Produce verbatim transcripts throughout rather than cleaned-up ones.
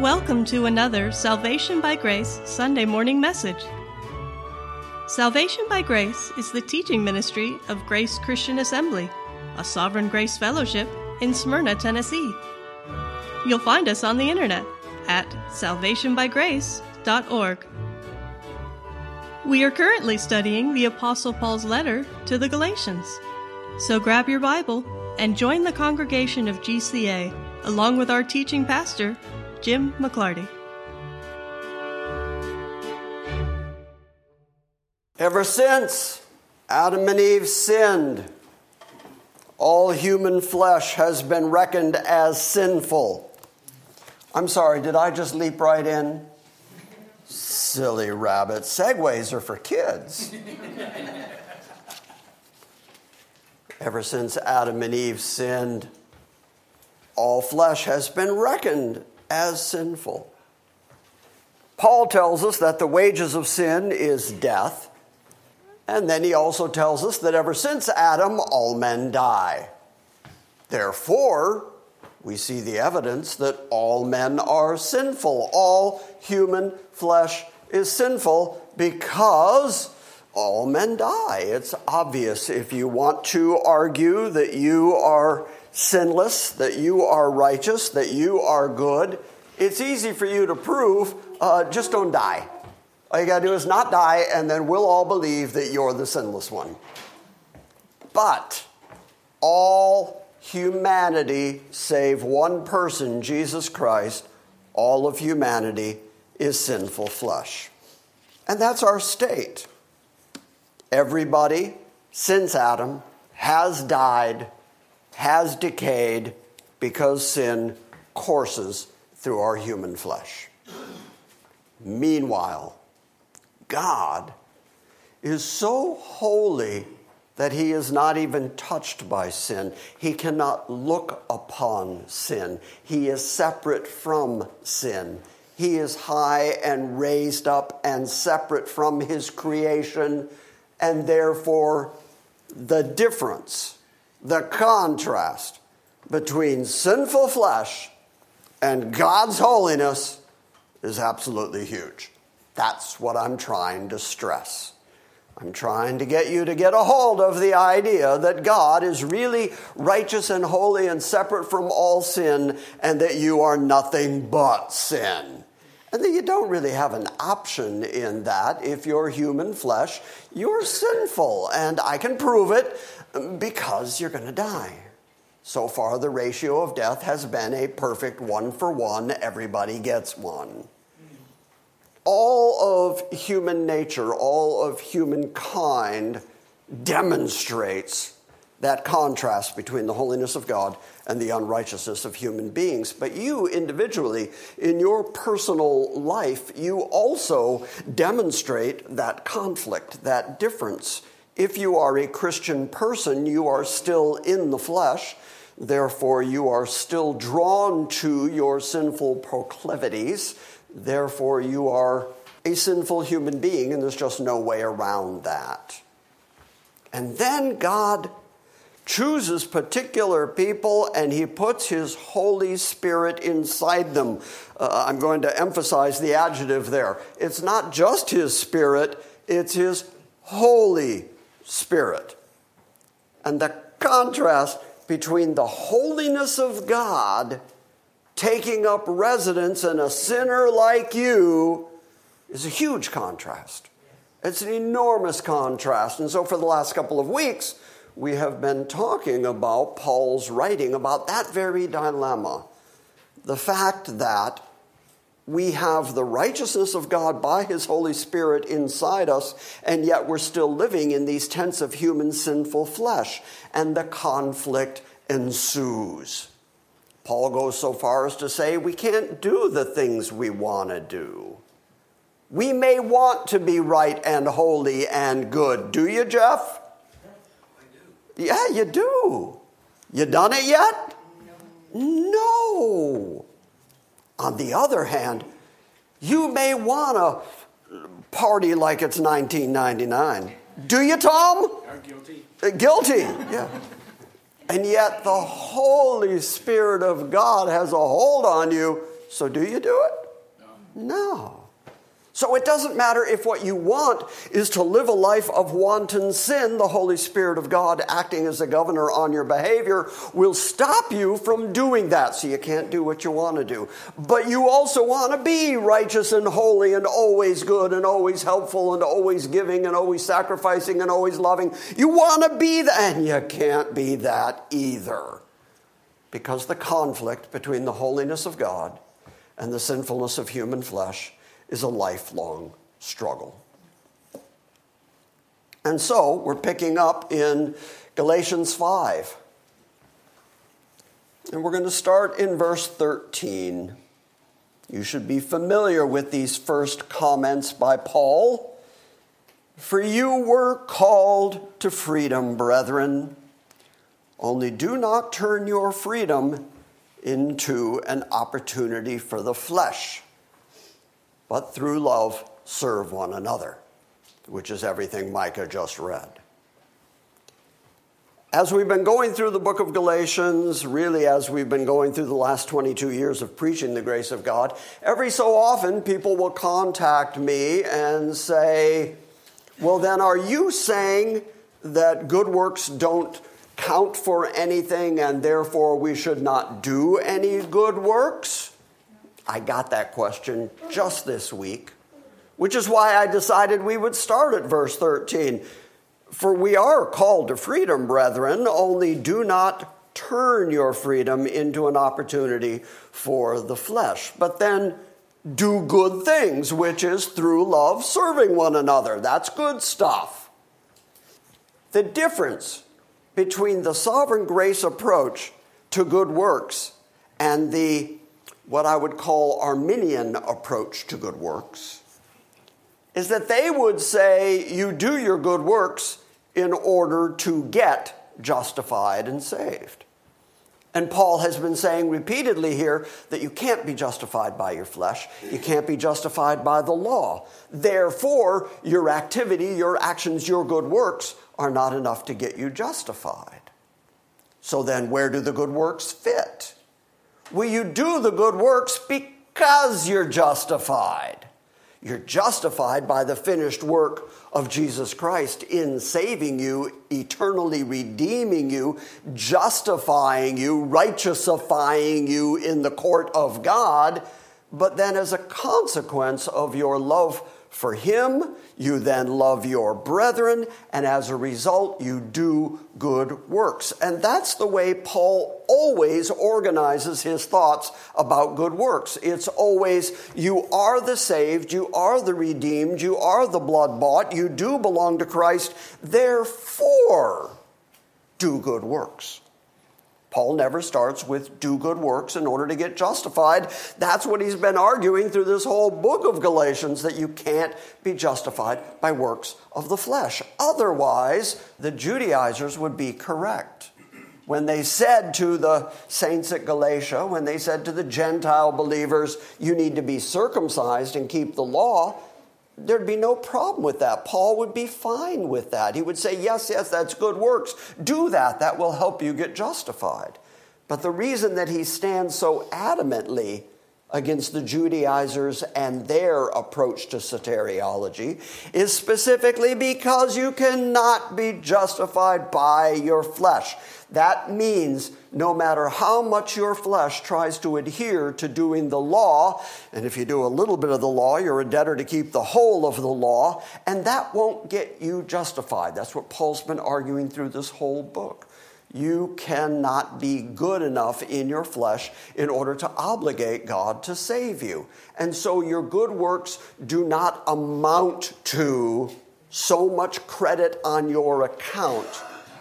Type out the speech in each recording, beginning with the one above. Welcome to another Salvation by Grace Sunday morning message. Salvation by Grace is the teaching ministry of Grace Christian Assembly, a Sovereign Grace Fellowship in Smyrna, Tennessee. You'll find us on the internet at salvation by grace dot org. We are currently studying the Apostle Paul's letter to the Galatians. So grab your Bible and join the congregation of G C A along with our teaching pastor, Jim McClarty. Ever since Adam and Eve sinned, all human flesh has been reckoned as sinful. I'm sorry, did I just leap right in? Silly rabbit. Segways are for kids. Ever since Adam and Eve sinned, all flesh has been reckoned as sinful. Paul tells us that the wages of sin is death. And then he also tells us that ever since Adam, all men die. Therefore, we see the evidence that all men are sinful. All human flesh is sinful because all men die. It's obvious. If you want to argue that you are sinless, that you are righteous, that you are good, it's easy for you to prove, uh, just don't die. All you got to do is not die, and then we'll all believe that you're the sinless one. But all humanity, save one person, Jesus Christ, all of humanity is sinful flesh. And that's our state. Everybody since Adam has died, has decayed, because sin courses through our human flesh. Meanwhile, God is so holy that he is not even touched by sin. He cannot look upon sin. He is separate from sin. He is high and raised up and separate from his creation, and therefore the difference, the contrast between sinful flesh and God's holiness is absolutely huge. That's what I'm trying to stress. I'm trying to get you to get a hold of the idea that God is really righteous and holy and separate from all sin, and that you are nothing but sin. And that you don't really have an option in that. If you're human flesh, you're sinful, and I can prove it, because you're going to die. So far, the ratio of death has been a perfect one for one. Everybody gets one. All of human nature, all of humankind demonstrates that contrast between the holiness of God and the unrighteousness of human beings. But you individually, in your personal life, you also demonstrate that conflict, that difference. If you are a Christian person, you are still in the flesh. Therefore, you are still drawn to your sinful proclivities. Therefore, you are a sinful human being, and there's just no way around that. And then God chooses particular people, and he puts his Holy Spirit inside them. Uh, I'm going to emphasize the adjective there. It's not just his Spirit, it's his Holy Spirit. Spirit. And the contrast between the holiness of God taking up residence in a sinner like you is a huge contrast. It's an enormous contrast. And so for the last couple of weeks, we have been talking about Paul's writing about that very dilemma. The fact that we have the righteousness of God by his Holy Spirit inside us, and yet we're still living in these tents of human sinful flesh, and the conflict ensues. Paul goes so far as to say we can't do the things we want to do. We may want to be right and holy and good. Do you, Jeff? I do. Yeah, you do. You done it yet? No. No. On the other hand, you may want to party like it's nineteen ninety-nine. Do you, Tom? I'm guilty. Guilty, yeah. And yet the Holy Spirit of God has a hold on you, So do you do it? No. So it doesn't matter if what you want is to live a life of wanton sin. The Holy Spirit of God acting as a governor on your behavior will stop you from doing that, so you can't do what you want to do. But you also want to be righteous and holy and always good and always helpful and always giving and always sacrificing and always loving. You want to be that, and you can't be that either, because the conflict between the holiness of God and the sinfulness of human flesh is a lifelong struggle. And so we're picking up in Galatians five. And we're going to start in verse thirteen. You should be familiar with these first comments by Paul. For you were called to freedom, brethren. Only do not turn your freedom into an opportunity for the flesh, but through love serve one another, which is everything Micah just read. As we've been going through the book of Galatians, really as we've been going through the last twenty-two years of preaching the grace of God, every so often people will contact me and say, well, then are you saying that good works don't count for anything and therefore we should not do any good works? I got that question just this week, which is why I decided we would start at verse thirteen. For we are called to freedom, brethren, only do not turn your freedom into an opportunity for the flesh, but then do good things, which is through love serving one another. That's good stuff. The difference between the sovereign grace approach to good works and the what I would call Arminian approach to good works, is that they would say you do your good works in order to get justified and saved. And Paul has been saying repeatedly here that you can't be justified by your flesh. You can't be justified by the law. Therefore, your activity, your actions, your good works are not enough to get you justified. So then where do the good works fit? Will you do the good works because you're justified? You're justified by the finished work of Jesus Christ in saving you, eternally redeeming you, justifying you, righteousifying you in the court of God. But then as a consequence of your love for him, you then love your brethren, and as a result, you do good works. And that's the way Paul always organizes his thoughts about good works. It's always, you are the saved, you are the redeemed, you are the blood-bought, you do belong to Christ, therefore do good works. Paul never starts with do good works in order to get justified. That's what he's been arguing through this whole book of Galatians, that you can't be justified by works of the flesh. Otherwise, the Judaizers would be correct. When they said to the saints at Galatia, when they said to the Gentile believers, you need to be circumcised and keep the law, there'd be no problem with that. Paul would be fine with that. He would say, yes, yes, that's good works. Do that. That will help you get justified. But the reason that he stands so adamantly against the Judaizers and their approach to soteriology is specifically because you cannot be justified by your flesh. That means no matter how much your flesh tries to adhere to doing the law, and if you do a little bit of the law, you're a debtor to keep the whole of the law, and that won't get you justified. That's what Paul's been arguing through this whole book. You cannot be good enough in your flesh in order to obligate God to save you. And so your good works do not amount to so much credit on your account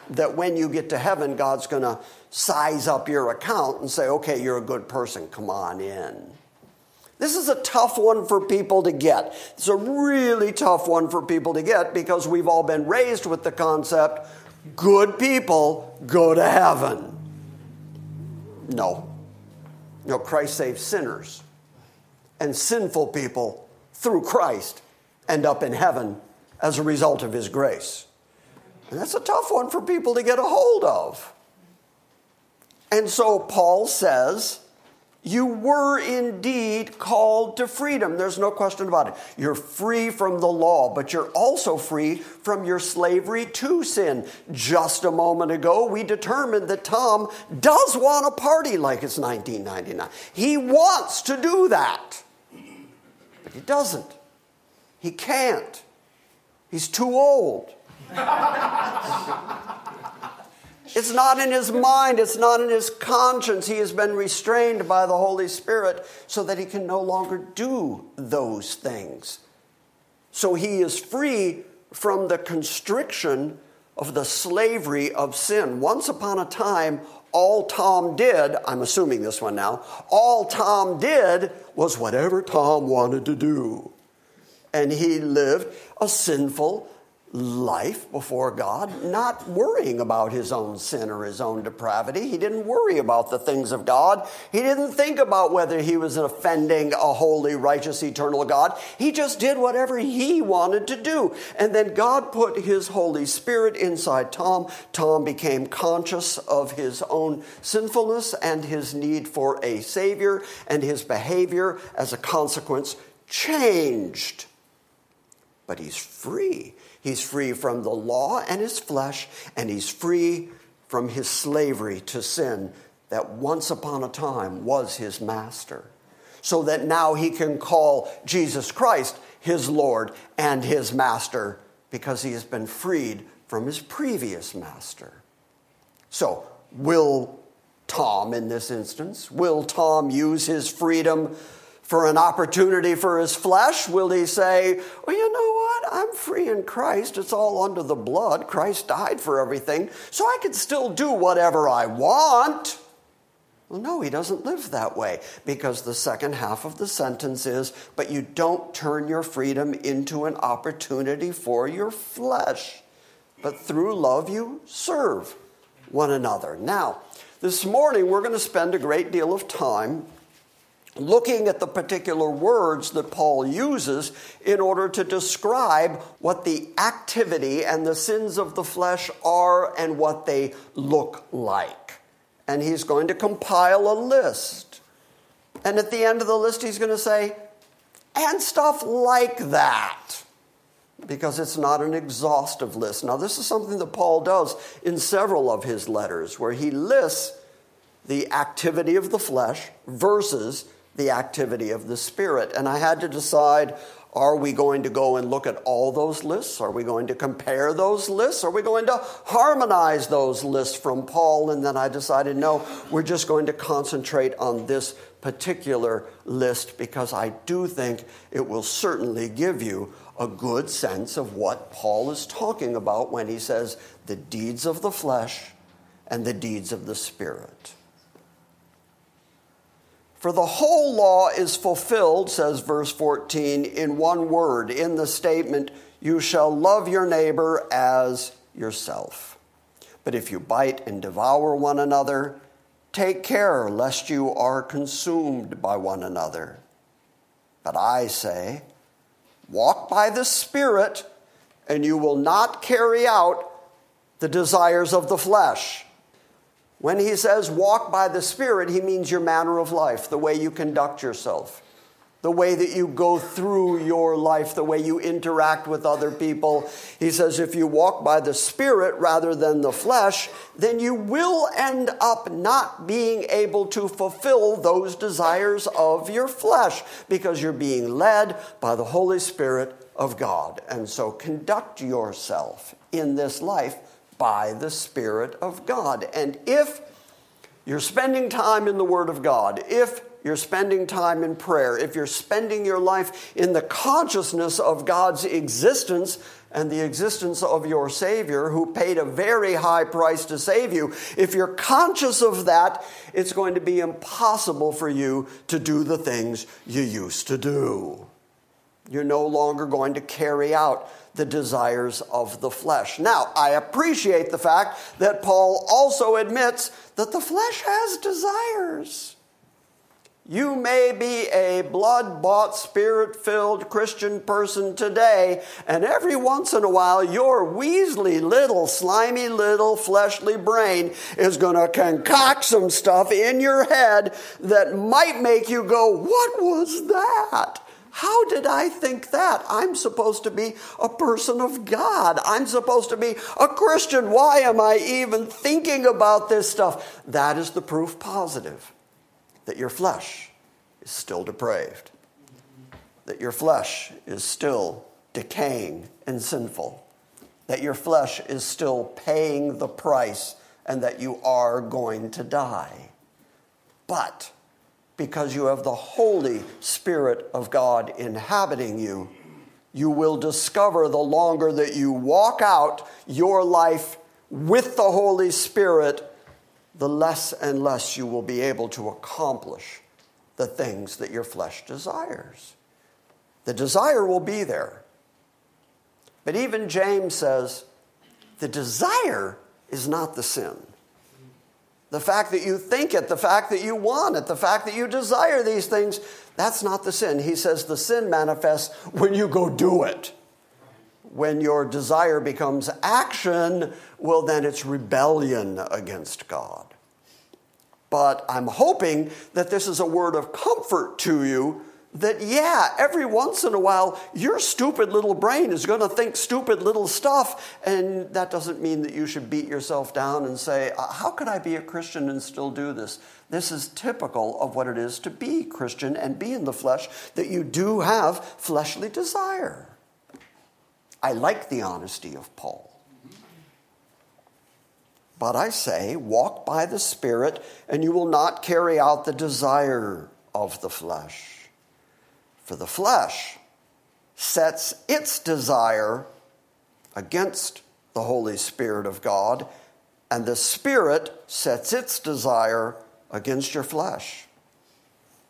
that when you get to heaven, God's going to size up your account and say, okay, you're a good person, come on in. This is a tough one for people to get. It's a really tough one for people to get because we've all been raised with the concept, good people go to heaven. No. No, Christ saves sinners. And sinful people, through Christ, end up in heaven as a result of his grace. And that's a tough one for people to get a hold of. And so Paul says, You were indeed called to freedom. There's no question about it. You're free from the law, but you're also free from your slavery to sin. Just a moment ago, we determined that Tom does want a party like it's nineteen ninety-nine. He wants to do that, but he doesn't. He can't. He's too old. It's not in his mind. It's not in his conscience. He has been restrained by the Holy Spirit so that he can no longer do those things. So he is free from the constriction of the slavery of sin. Once upon a time, all Tom did, I'm assuming this one now, all Tom did was whatever Tom wanted to do. And he lived a sinful life. Life before God, not worrying about his own sin or his own depravity. He didn't worry about the things of God. He didn't think about whether he was offending a holy, righteous, eternal God. He just did whatever he wanted to do. And then God put his Holy Spirit inside Tom. Tom became conscious of his own sinfulness and his need for a Savior, and his behavior as a consequence changed. But he's free. He's free from the law and his flesh, and he's free from his slavery to sin that once upon a time was his master, so that now he can call Jesus Christ his Lord and his master because he has been freed from his previous master. So will Tom, in this instance, will Tom use his freedom for an opportunity for his flesh? Will he say, well, you know what? I'm free in Christ. It's all under the blood. Christ died for everything, so I can still do whatever I want. Well, no, he doesn't live that way, because the second half of the sentence is, but you don't turn your freedom into an opportunity for your flesh, but through love you serve one another. Now, this morning we're going to spend a great deal of time looking at the particular words that Paul uses in order to describe what the activity and the sins of the flesh are and what they look like. And he's going to compile a list. And at the end of the list, he's going to say, and stuff like that, because it's not an exhaustive list. Now, this is something that Paul does in several of his letters, where he lists the activity of the flesh versus the activity of the Spirit. And I had to decide, are we going to go and look at all those lists? Are we going to compare those lists? Are we going to harmonize those lists from Paul? And then I decided, no, we're just going to concentrate on this particular list, because I do think it will certainly give you a good sense of what Paul is talking about when he says the deeds of the flesh and the deeds of the Spirit. For the whole law is fulfilled, says verse fourteen, in one word, in the statement, you shall love your neighbor as yourself. But if you bite and devour one another, take care lest you are consumed by one another. But I say, walk by the Spirit, and you will not carry out the desires of the flesh. When he says walk by the Spirit, he means your manner of life, the way you conduct yourself, the way that you go through your life, the way you interact with other people. He says if you walk by the Spirit rather than the flesh, then you will end up not being able to fulfill those desires of your flesh, because you're being led by the Holy Spirit of God. And so conduct yourself in this life by the Spirit of God. And if you're spending time in the Word of God, if you're spending time in prayer, if you're spending your life in the consciousness of God's existence and the existence of your Savior, who paid a very high price to save you, if you're conscious of that, it's going to be impossible for you to do the things you used to do. You're no longer going to carry out the desires of the flesh. Now, I appreciate the fact that Paul also admits that the flesh has desires. You may be a blood-bought, spirit-filled Christian person today, and every once in a while, your weaselly little, slimy little, fleshly brain is going to concoct some stuff in your head that might make you go, what was that? How did I think that? I'm supposed to be a person of God. I'm supposed to be a Christian. Why am I even thinking about this stuff? That is the proof positive that your flesh is still depraved, that your flesh is still decaying and sinful, that your flesh is still paying the price, and that you are going to die. But because you have the Holy Spirit of God inhabiting you, you will discover the longer that you walk out your life with the Holy Spirit, the less and less you will be able to accomplish the things that your flesh desires. The desire will be there. But even James says, the desire is not the sin. The fact that you think it, the fact that you want it, the fact that you desire these things, that's not the sin. He says the sin manifests when you go do it. When your desire becomes action, well, then it's rebellion against God. But I'm hoping that this is a word of comfort to you, that, yeah, every once in a while, your stupid little brain is going to think stupid little stuff, and that doesn't mean that you should beat yourself down and say, how could I be a Christian and still do this? This is typical of what it is to be Christian and be in the flesh, that you do have fleshly desire. I like the honesty of Paul. But I say, walk by the Spirit, and you will not carry out the desire of the flesh. For the flesh sets its desire against the Holy Spirit of God, and the Spirit sets its desire against your flesh.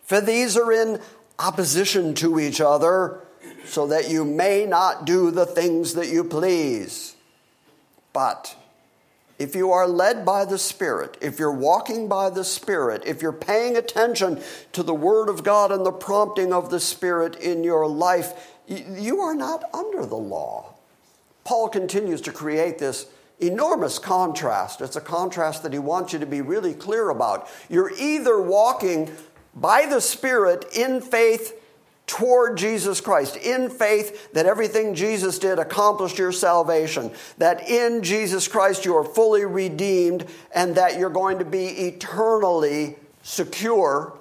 For these are in opposition to each other, so that you may not do the things that you please. But if you are led by the Spirit, if you're walking by the Spirit, if you're paying attention to the Word of God and the prompting of the Spirit in your life, you are not under the law. Paul continues to create this enormous contrast. It's a contrast that he wants you to be really clear about. You're either walking by the Spirit in faith toward Jesus Christ, in faith that everything Jesus did accomplished your salvation, that in Jesus Christ you are fully redeemed, and that you're going to be eternally secure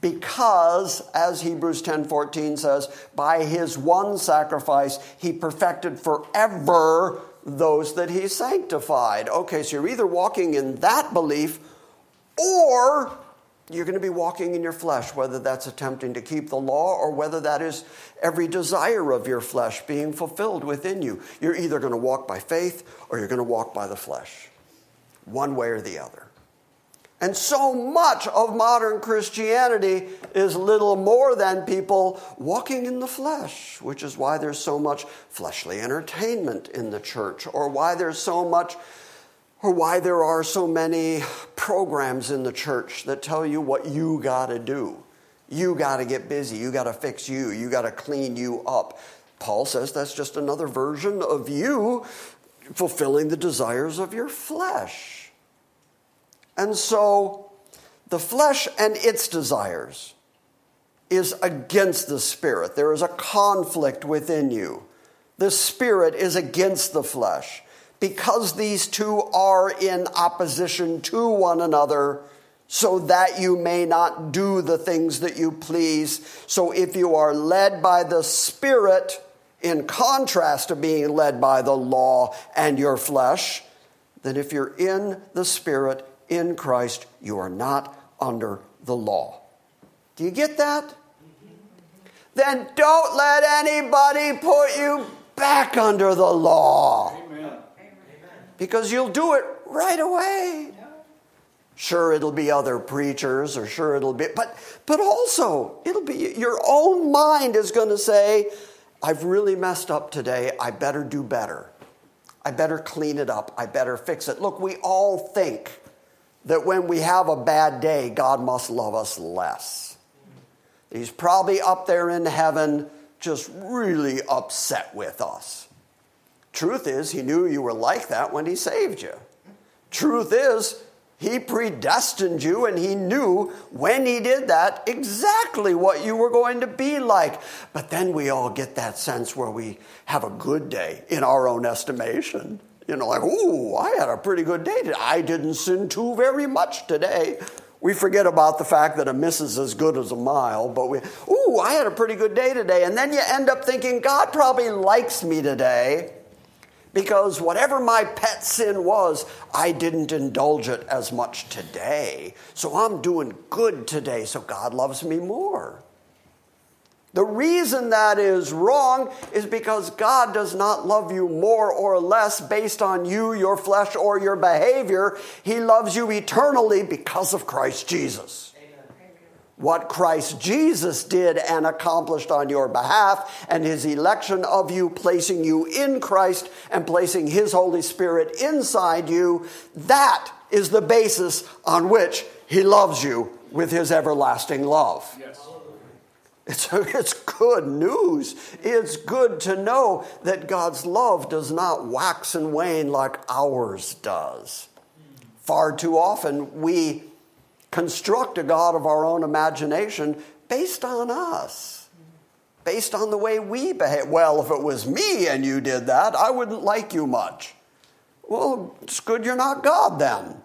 because, as Hebrews ten fourteen says, by his one sacrifice he perfected forever those that he sanctified. Okay, so you're either walking in that belief or you're going to be walking in your flesh, whether that's attempting to keep the law or whether that is every desire of your flesh being fulfilled within you. You're either going to walk by faith or you're going to walk by the flesh, one way or the other. And so much of modern Christianity is little more than people walking in the flesh, which is why there's so much fleshly entertainment in the church, or why there's so much or why there are so many programs in the church that tell you what you got to do. You got to get busy. You got to fix you. You got to clean you up. Paul says that's just another version of you fulfilling the desires of your flesh. And so the flesh and its desires is against the Spirit. There is a conflict within you. The Spirit is against the flesh. Because these two are in opposition to one another, so that you may not do the things that you please. So if you are led by the Spirit, in contrast to being led by the law and your flesh, then if you're in the Spirit, in Christ, you are not under the law. Do you get that? Then don't let anybody put you back under the law. Amen. Because you'll do it right away. Sure, it'll be other preachers, or sure, it'll be, but but also, it'll be your own mind is going to say, I've really messed up today. I better do better. I better clean it up. I better fix it. Look, we all think that when we have a bad day, God must love us less. He's probably up there in heaven just really upset with us. Truth is, he knew you were like that when he saved you. Truth is, he predestined you, and he knew when he did that exactly what you were going to be like. But then we all get that sense where we have a good day in our own estimation. You know, like, ooh, I had a pretty good day today. I didn't sin too very much today. We forget about the fact that a miss is as good as a mile, but we, ooh, I had a pretty good day today. And then you end up thinking, God probably likes me today, because whatever my pet sin was, I didn't indulge it as much today. So I'm doing good today, so God loves me more. The reason that is wrong is because God does not love you more or less based on you, your flesh, or your behavior. He loves you eternally because of Christ Jesus. What Christ Jesus did and accomplished on your behalf, and his election of you, placing you in Christ and placing his Holy Spirit inside you, that is the basis on which he loves you with his everlasting love. Yes. It's, it's good news. It's good to know that God's love does not wax and wane like ours does. Far too often we construct a God of our own imagination based on us, based on the way we behave. Well, if it was me and you did that, I wouldn't like you much. Well, it's good you're not God then.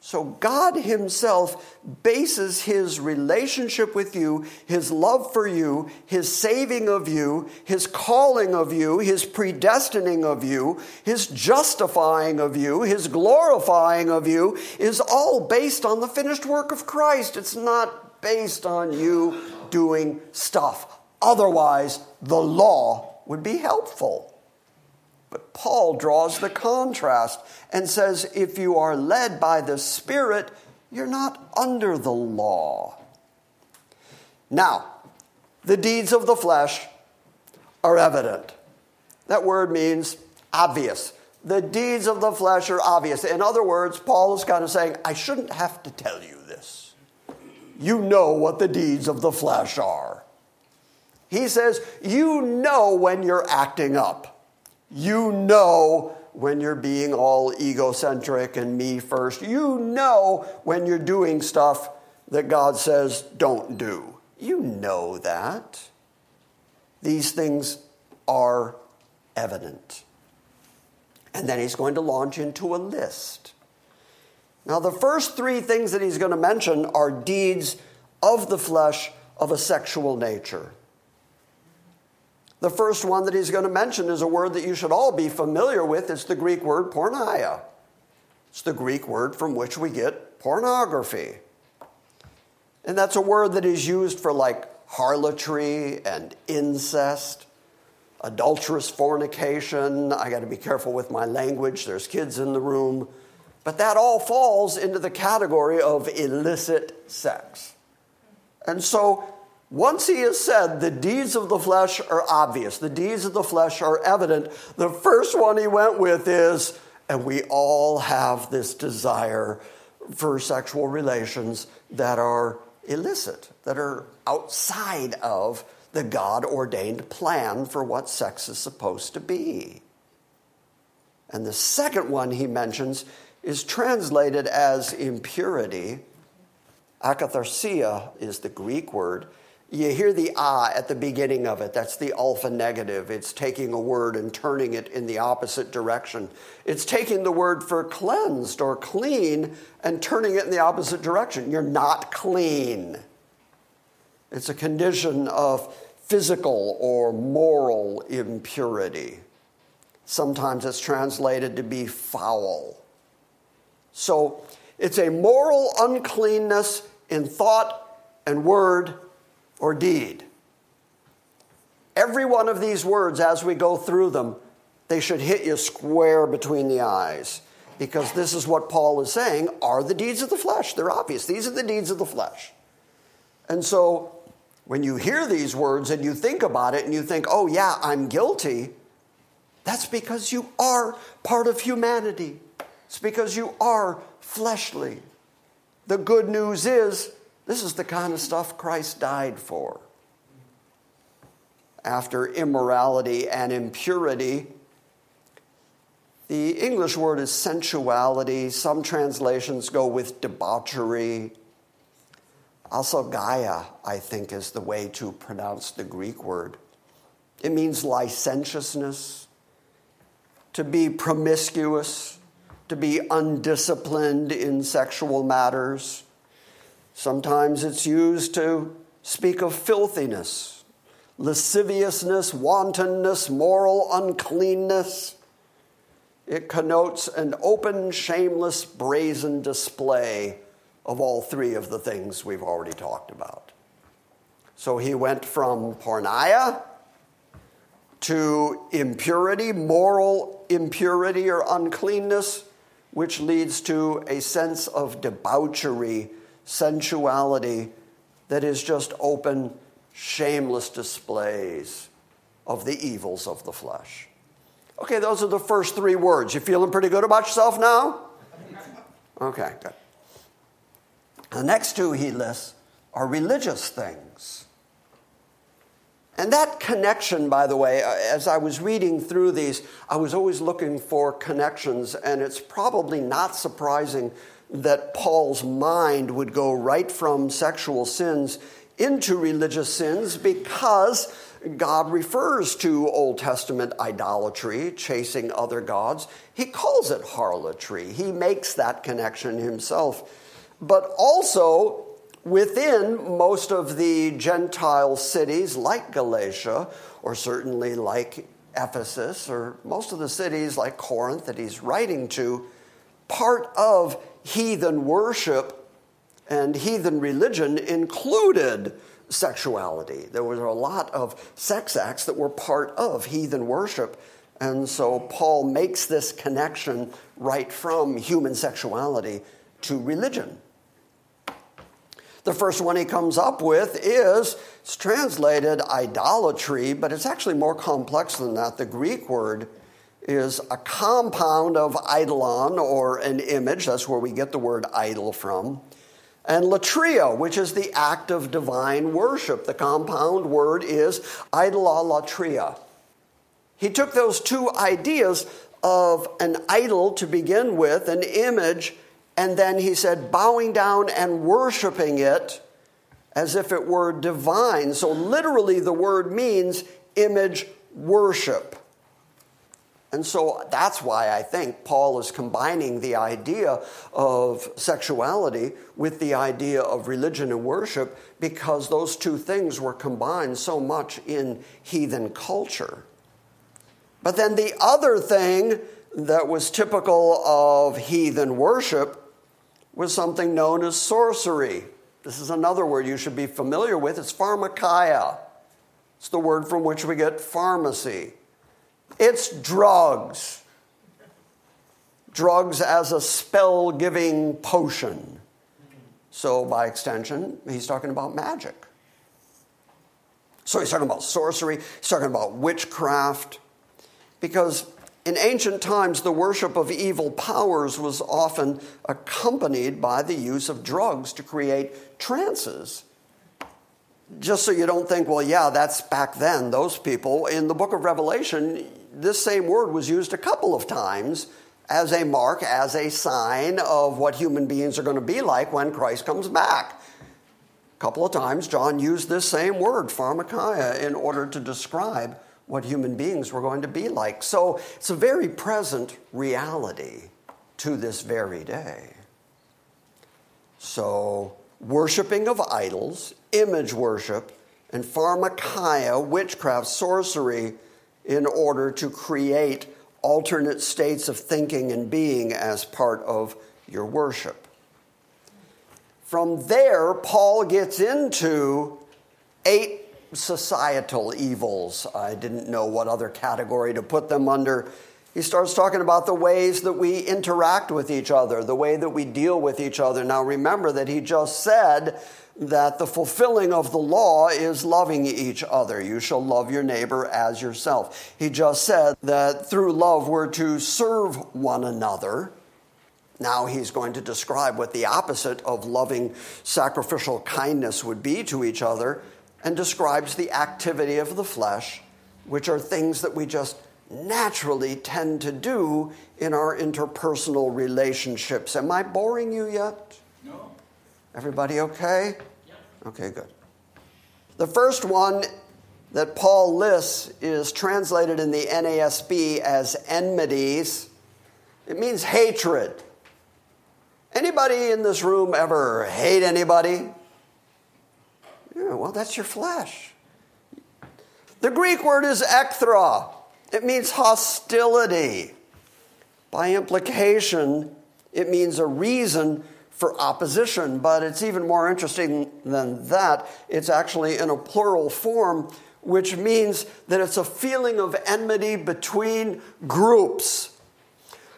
So God himself bases his relationship with you, his love for you, his saving of you, his calling of you, his predestining of you, his justifying of you, his glorifying of you, is all based on the finished work of Christ. It's not based on you doing stuff. Otherwise, the law would be helpful. But Paul draws the contrast and says, if you are led by the Spirit, you're not under the law. Now, the deeds of the flesh are evident. That word means obvious. The deeds of the flesh are obvious. In other words, Paul is kind of saying, I shouldn't have to tell you this. You know what the deeds of the flesh are. He says, you know when you're acting up. You know when you're being all egocentric and me first. You know when you're doing stuff that God says don't do. You know that. These things are evident. And then he's going to launch into a list. Now, the first three things that he's going to mention are deeds of the flesh of a sexual nature. The first one that he's going to mention is a word that you should all be familiar with. It's the Greek word porneia. It's the Greek word from which we get pornography. And that's a word that is used for like harlotry and incest, adulterous fornication. I got to be careful with my language. There's kids in the room. But that all falls into the category of illicit sex. And so once he has said the deeds of the flesh are obvious, the deeds of the flesh are evident, the first one he went with is, and we all have this desire for sexual relations that are illicit, that are outside of the God-ordained plan for what sex is supposed to be. And the second one he mentions is translated as impurity. Akatharsia is the Greek word. You hear the ah at the beginning of it. That's the alpha negative. It's taking a word and turning it in the opposite direction. It's taking the word for cleansed or clean and turning it in the opposite direction. You're not clean. It's a condition of physical or moral impurity. Sometimes it's translated to be foul. So it's a moral uncleanness in thought and word or deed. Every one of these words, as we go through them, they should hit you square between the eyes, because this is what Paul is saying are the deeds of the flesh. They're obvious. These are the deeds of the flesh. And so when you hear these words and you think about it and you think, oh yeah, I'm guilty, that's because you are part of humanity. It's because you are fleshly. The good news is This is the kind of stuff Christ died for. After immorality and impurity, the English word is sensuality. Some translations go with debauchery. Asogaia, I think, is the way to pronounce the Greek word. It means licentiousness, to be promiscuous, to be undisciplined in sexual matters. Sometimes it's used to speak of filthiness, lasciviousness, wantonness, moral uncleanness. It connotes an open, shameless, brazen display of all three of the things we've already talked about. So he went from porneia to impurity, moral impurity or uncleanness, which leads to a sense of debauchery, sensuality that is just open, shameless displays of the evils of the flesh. Okay, those are the first three words. You feeling pretty good about yourself now? Okay, good. The next two he lists are religious things. And that connection, by the way, as I was reading through these, I was always looking for connections, and it's probably not surprising that Paul's mind would go right from sexual sins into religious sins because God refers to Old Testament idolatry, chasing other gods. He calls it harlotry. He makes that connection himself. But also, within most of the Gentile cities like Galatia, or certainly like Ephesus, or most of the cities like Corinth that he's writing to, part of heathen worship and heathen religion included sexuality. There was a lot of sex acts that were part of heathen worship. And so Paul makes this connection right from human sexuality to religion. The first one he comes up with is, it's translated idolatry, but it's actually more complex than that. The Greek word is a compound of eidolon, or an image, that's where we get the word idol from, and latria, which is the act of divine worship. The compound word is idolatria. He took those two ideas of an idol to begin with, an image, and then he said, bowing down and worshiping it as if it were divine. So literally the word means image worship. And so that's why I think Paul is combining the idea of sexuality with the idea of religion and worship, because those two things were combined so much in heathen culture. But then the other thing that was typical of heathen worship was something known as sorcery. This is another word you should be familiar with. It's pharmakia. It's the word from which we get pharmacy. It's drugs. Drugs as a spell-giving potion. So by extension, he's talking about magic. So he's talking about sorcery. He's talking about witchcraft. Because in ancient times, the worship of evil powers was often accompanied by the use of drugs to create trances. Just so you don't think, well, yeah, that's back then, those people. In the Book of Revelation, this same word was used a couple of times as a mark, as a sign of what human beings are going to be like when Christ comes back. A couple of times, John used this same word, pharmakia, in order to describe what human beings were going to be like. So it's a very present reality to this very day. So worshiping of idols, image worship, and pharmakia, witchcraft, sorcery, in order to create alternate states of thinking and being as part of your worship. From there, Paul gets into eight societal evils. I didn't know what other category to put them under. He starts talking about the ways that we interact with each other, the way that we deal with each other. Now remember that he just said that the fulfilling of the law is loving each other. You shall love your neighbor as yourself. He just said that through love we're to serve one another. Now he's going to describe what the opposite of loving sacrificial kindness would be to each other, and describes the activity of the flesh, which are things that we just naturally tend to do in our interpersonal relationships. Am I boring you yet? No. Everybody okay? Yeah. Okay, good. The first one that Paul lists is translated in the N A S B as enmities. It means hatred. Anybody in this room ever hate anybody? Yeah, well, that's your flesh. The Greek word is ekthra. It means hostility. By implication, it means a reason for opposition, but it's even more interesting than that. It's actually in a plural form, which means that it's a feeling of enmity between groups.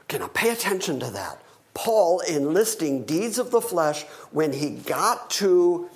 Okay, now pay attention to that. Paul, in listing deeds of the flesh, when he got to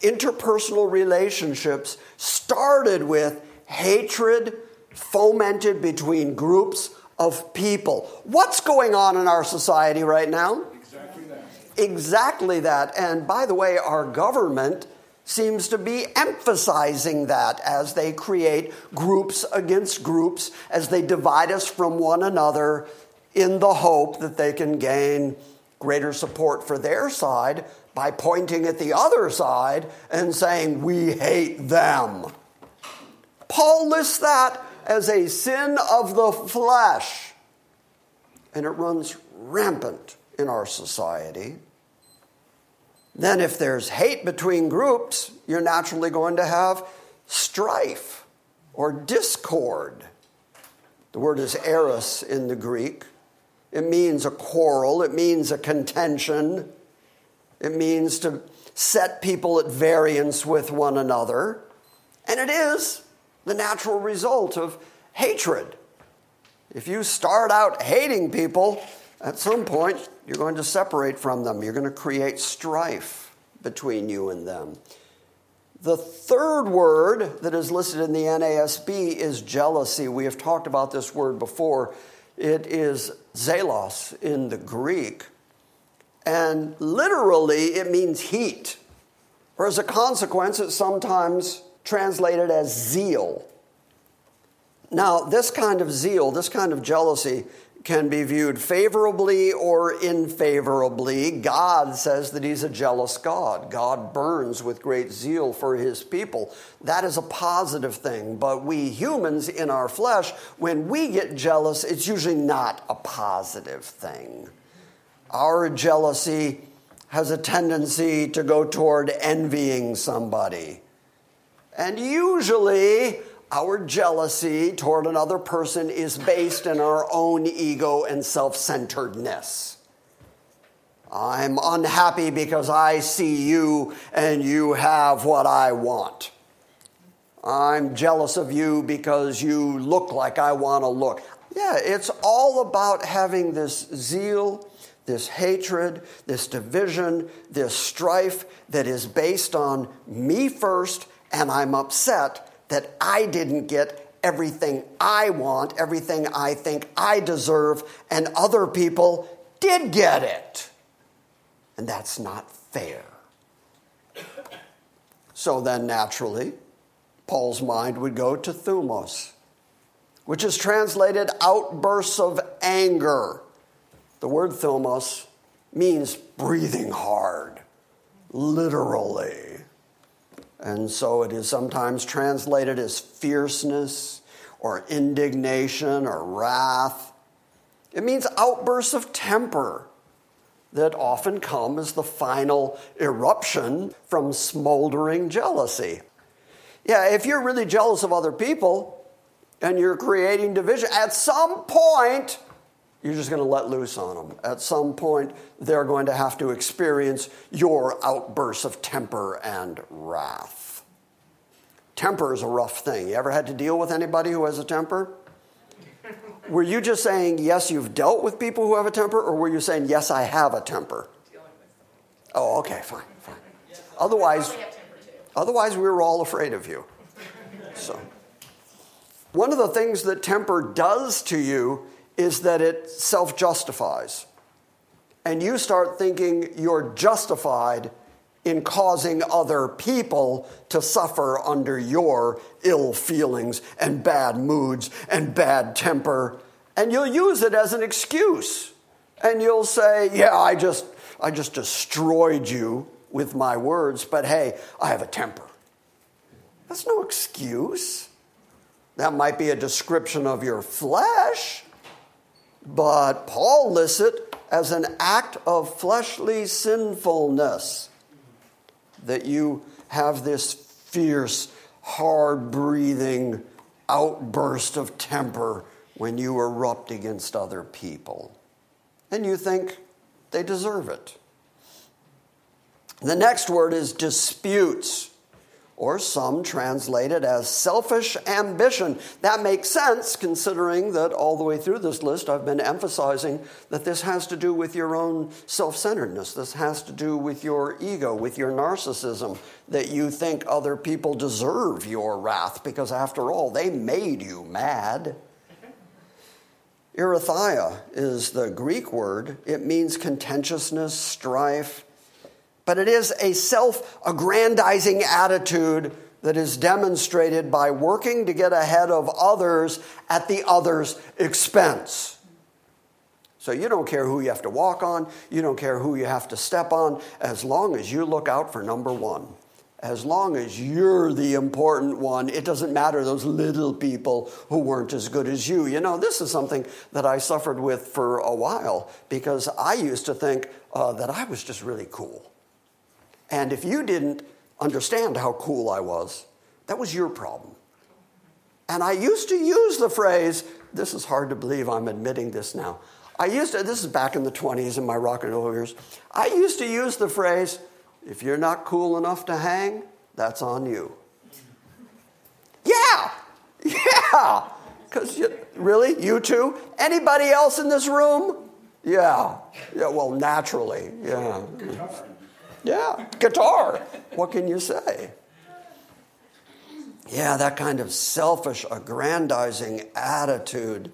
interpersonal relationships, started with hatred fomented between groups of people. What's going on in our society right now? Exactly that. Exactly that. And by the way, our government seems to be emphasizing that as they create groups against groups, as they divide us from one another, in the hope that they can gain greater support for their side by pointing at the other side and saying, we hate them. Paul lists that as a sin of the flesh, and it runs rampant in our society. Then if there's hate between groups, you're naturally going to have strife or discord. The word is eros in the Greek. It means a quarrel. It means a contention. It means to set people at variance with one another. And it is the natural result of hatred. If you start out hating people, at some point you're going to separate from them. You're going to create strife between you and them. The third word that is listed in the N A S B is jealousy. We have talked about this word before. It is zelos in the Greek, and literally it means heat, or as a consequence, it's sometimes translated as zeal. Now, this kind of zeal, this kind of jealousy, can be viewed favorably or unfavorably. God says that he's a jealous God. God burns with great zeal for his people. That is a positive thing. But we humans in our flesh, when we get jealous, it's usually not a positive thing. Our jealousy has a tendency to go toward envying somebody. And usually our jealousy toward another person is based in our own ego and self-centeredness. I'm unhappy because I see you and you have what I want. I'm jealous of you because you look like I want to look. Yeah, it's all about having this zeal, this hatred, this division, this strife that is based on me first, and I'm upset that I didn't get everything I want, everything I think I deserve, and other people did get it. And that's not fair. So then naturally, Paul's mind would go to thumos, which is translated outbursts of anger. The word thumos means breathing hard, literally. And so it is sometimes translated as fierceness or indignation or wrath. It means outbursts of temper that often come as the final eruption from smoldering jealousy. Yeah, if you're really jealous of other people and you're creating division, at some point you're just going to let loose on them. At some point, they're going to have to experience your outbursts of temper and wrath. Temper is a rough thing. You ever had to deal with anybody who has a temper? Were you just saying, yes, you've dealt with people who have a temper, or were you saying, yes, I have a temper? Oh, okay, fine, fine. Otherwise, otherwise, we were all afraid of you. So, one of the things that temper does to you is that it self-justifies. and you start thinking you're justified in causing other people to suffer under your ill feelings and bad moods and bad temper, and you'll use it as an excuse. And you'll say, yeah, I just I just destroyed you with my words, but hey, I have a temper. That's no excuse. That might be a description of your flesh, but Paul lists it as an act of fleshly sinfulness, that you have this fierce, hard-breathing outburst of temper when you erupt against other people. And you think they deserve it. The next word is disputes, or some translate it as selfish ambition. That makes sense, considering that all the way through this list I've been emphasizing that this has to do with your own self-centeredness. This has to do with your ego, with your narcissism, that you think other people deserve your wrath because, after all, they made you mad. Erythia is the Greek word. It means contentiousness, strife, but it is a self-aggrandizing attitude that is demonstrated by working to get ahead of others at the other's expense. So you don't care who you have to walk on, you don't care who you have to step on, as long as you look out for number one. As long as you're the important one, it doesn't matter those little people who weren't as good as you. You know, this is something that I suffered with for a while, because I used to think uh, that I was just really cool. And if you didn't understand how cool I was, that was your problem. And I used to use the phrase, this is hard to believe I'm admitting this now. I used to, this is back in the twenties in my rock and roll years, I used to use the phrase, if you're not cool enough to hang, that's on you. Yeah, yeah, because you, really, you two? Anybody else in this room? Yeah, yeah, well, naturally, yeah. Yeah, guitar, what can you say? Yeah, that kind of selfish, aggrandizing attitude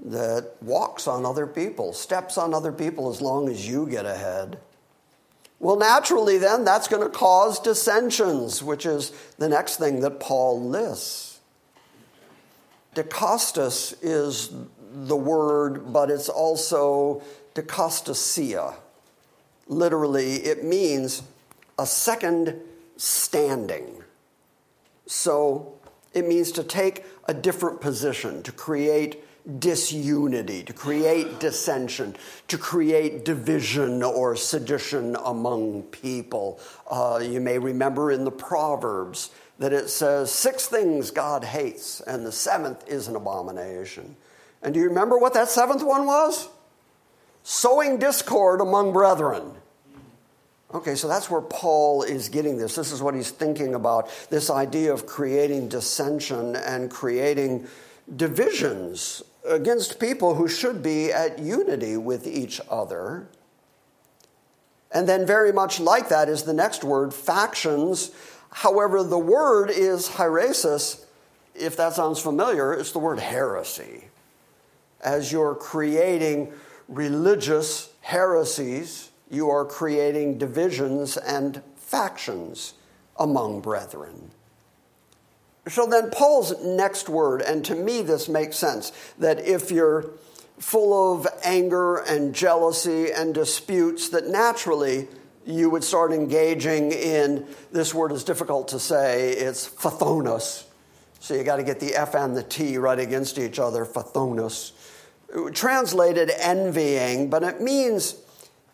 that walks on other people, steps on other people as long as you get ahead. Well, naturally then, that's going to cause dissensions, which is the next thing that Paul lists. Dikastos is the word, but it's also dikastosia. Literally, it means a second standing. So it means to take a different position, to create disunity, to create dissension, to create division or sedition among people. Uh, you may remember in the Proverbs that it says, six things God hates, and the seventh is an abomination. And do you remember what that seventh one was? Sowing discord among brethren. Okay, so that's where Paul is getting this. This is what he's thinking about, this idea of creating dissension and creating divisions against people who should be at unity with each other. And then very much like that is the next word, factions. However, the word is hieresis. If that sounds familiar, it's the word heresy. As you're creating religious heresies, you are creating divisions and factions among brethren. So then Paul's next word, and to me this makes sense, that if you're full of anger and jealousy and disputes, that naturally you would start engaging in, this word is difficult to say, it's phthonos. So you got to get the F and the T right against each other, phthonos. Translated envying, but it means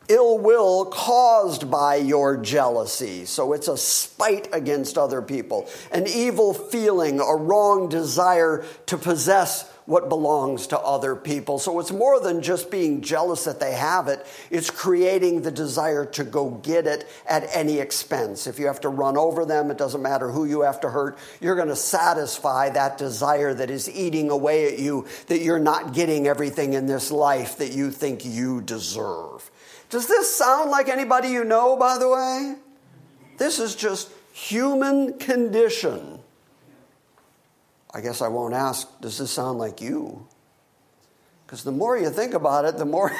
ill will caused by your jealousy. So it's a spite against other people, an evil feeling, a wrong desire to possess what belongs to other people. So it's more than just being jealous that they have it. It's creating the desire to go get it at any expense. If you have to run over them, it doesn't matter who you have to hurt. You're going to satisfy that desire that is eating away at you, that you're not getting everything in this life that you think you deserve. Does this sound like anybody you know, by the way? This is just human condition. I guess I won't ask, does this sound like you? Because the more you think about it, the more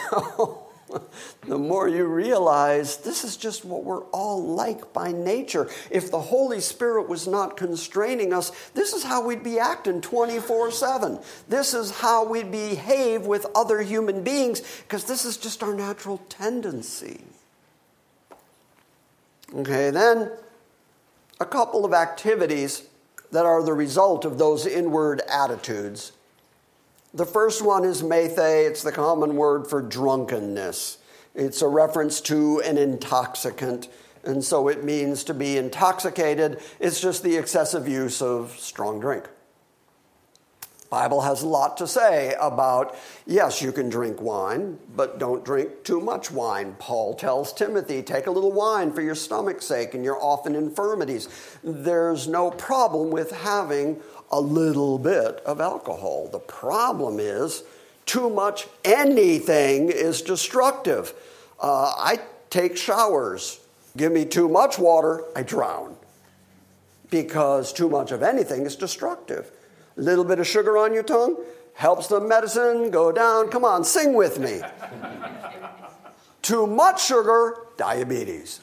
the more you realize this is just what we're all like by nature. If the Holy Spirit was not constraining us, this is how we'd be acting twenty-four seven. This is how we behave with other human beings, because this is just our natural tendency. Okay, then a couple of activities that are the result of those inward attitudes. The first one is methe. It's the common word for drunkenness. It's a reference to an intoxicant, and so it means to be intoxicated. It's just the excessive use of strong drink. The Bible has a lot to say about, yes, you can drink wine, but don't drink too much wine. Paul tells Timothy, take a little wine for your stomach's sake and your often infirmities. There's no problem with having a little bit of alcohol. The problem is too much anything is destructive. Uh, I take showers. Give me too much water, I drown, because too much of anything is destructive. A little bit of sugar on your tongue helps the medicine go down. Come on, sing with me. Too much sugar, diabetes.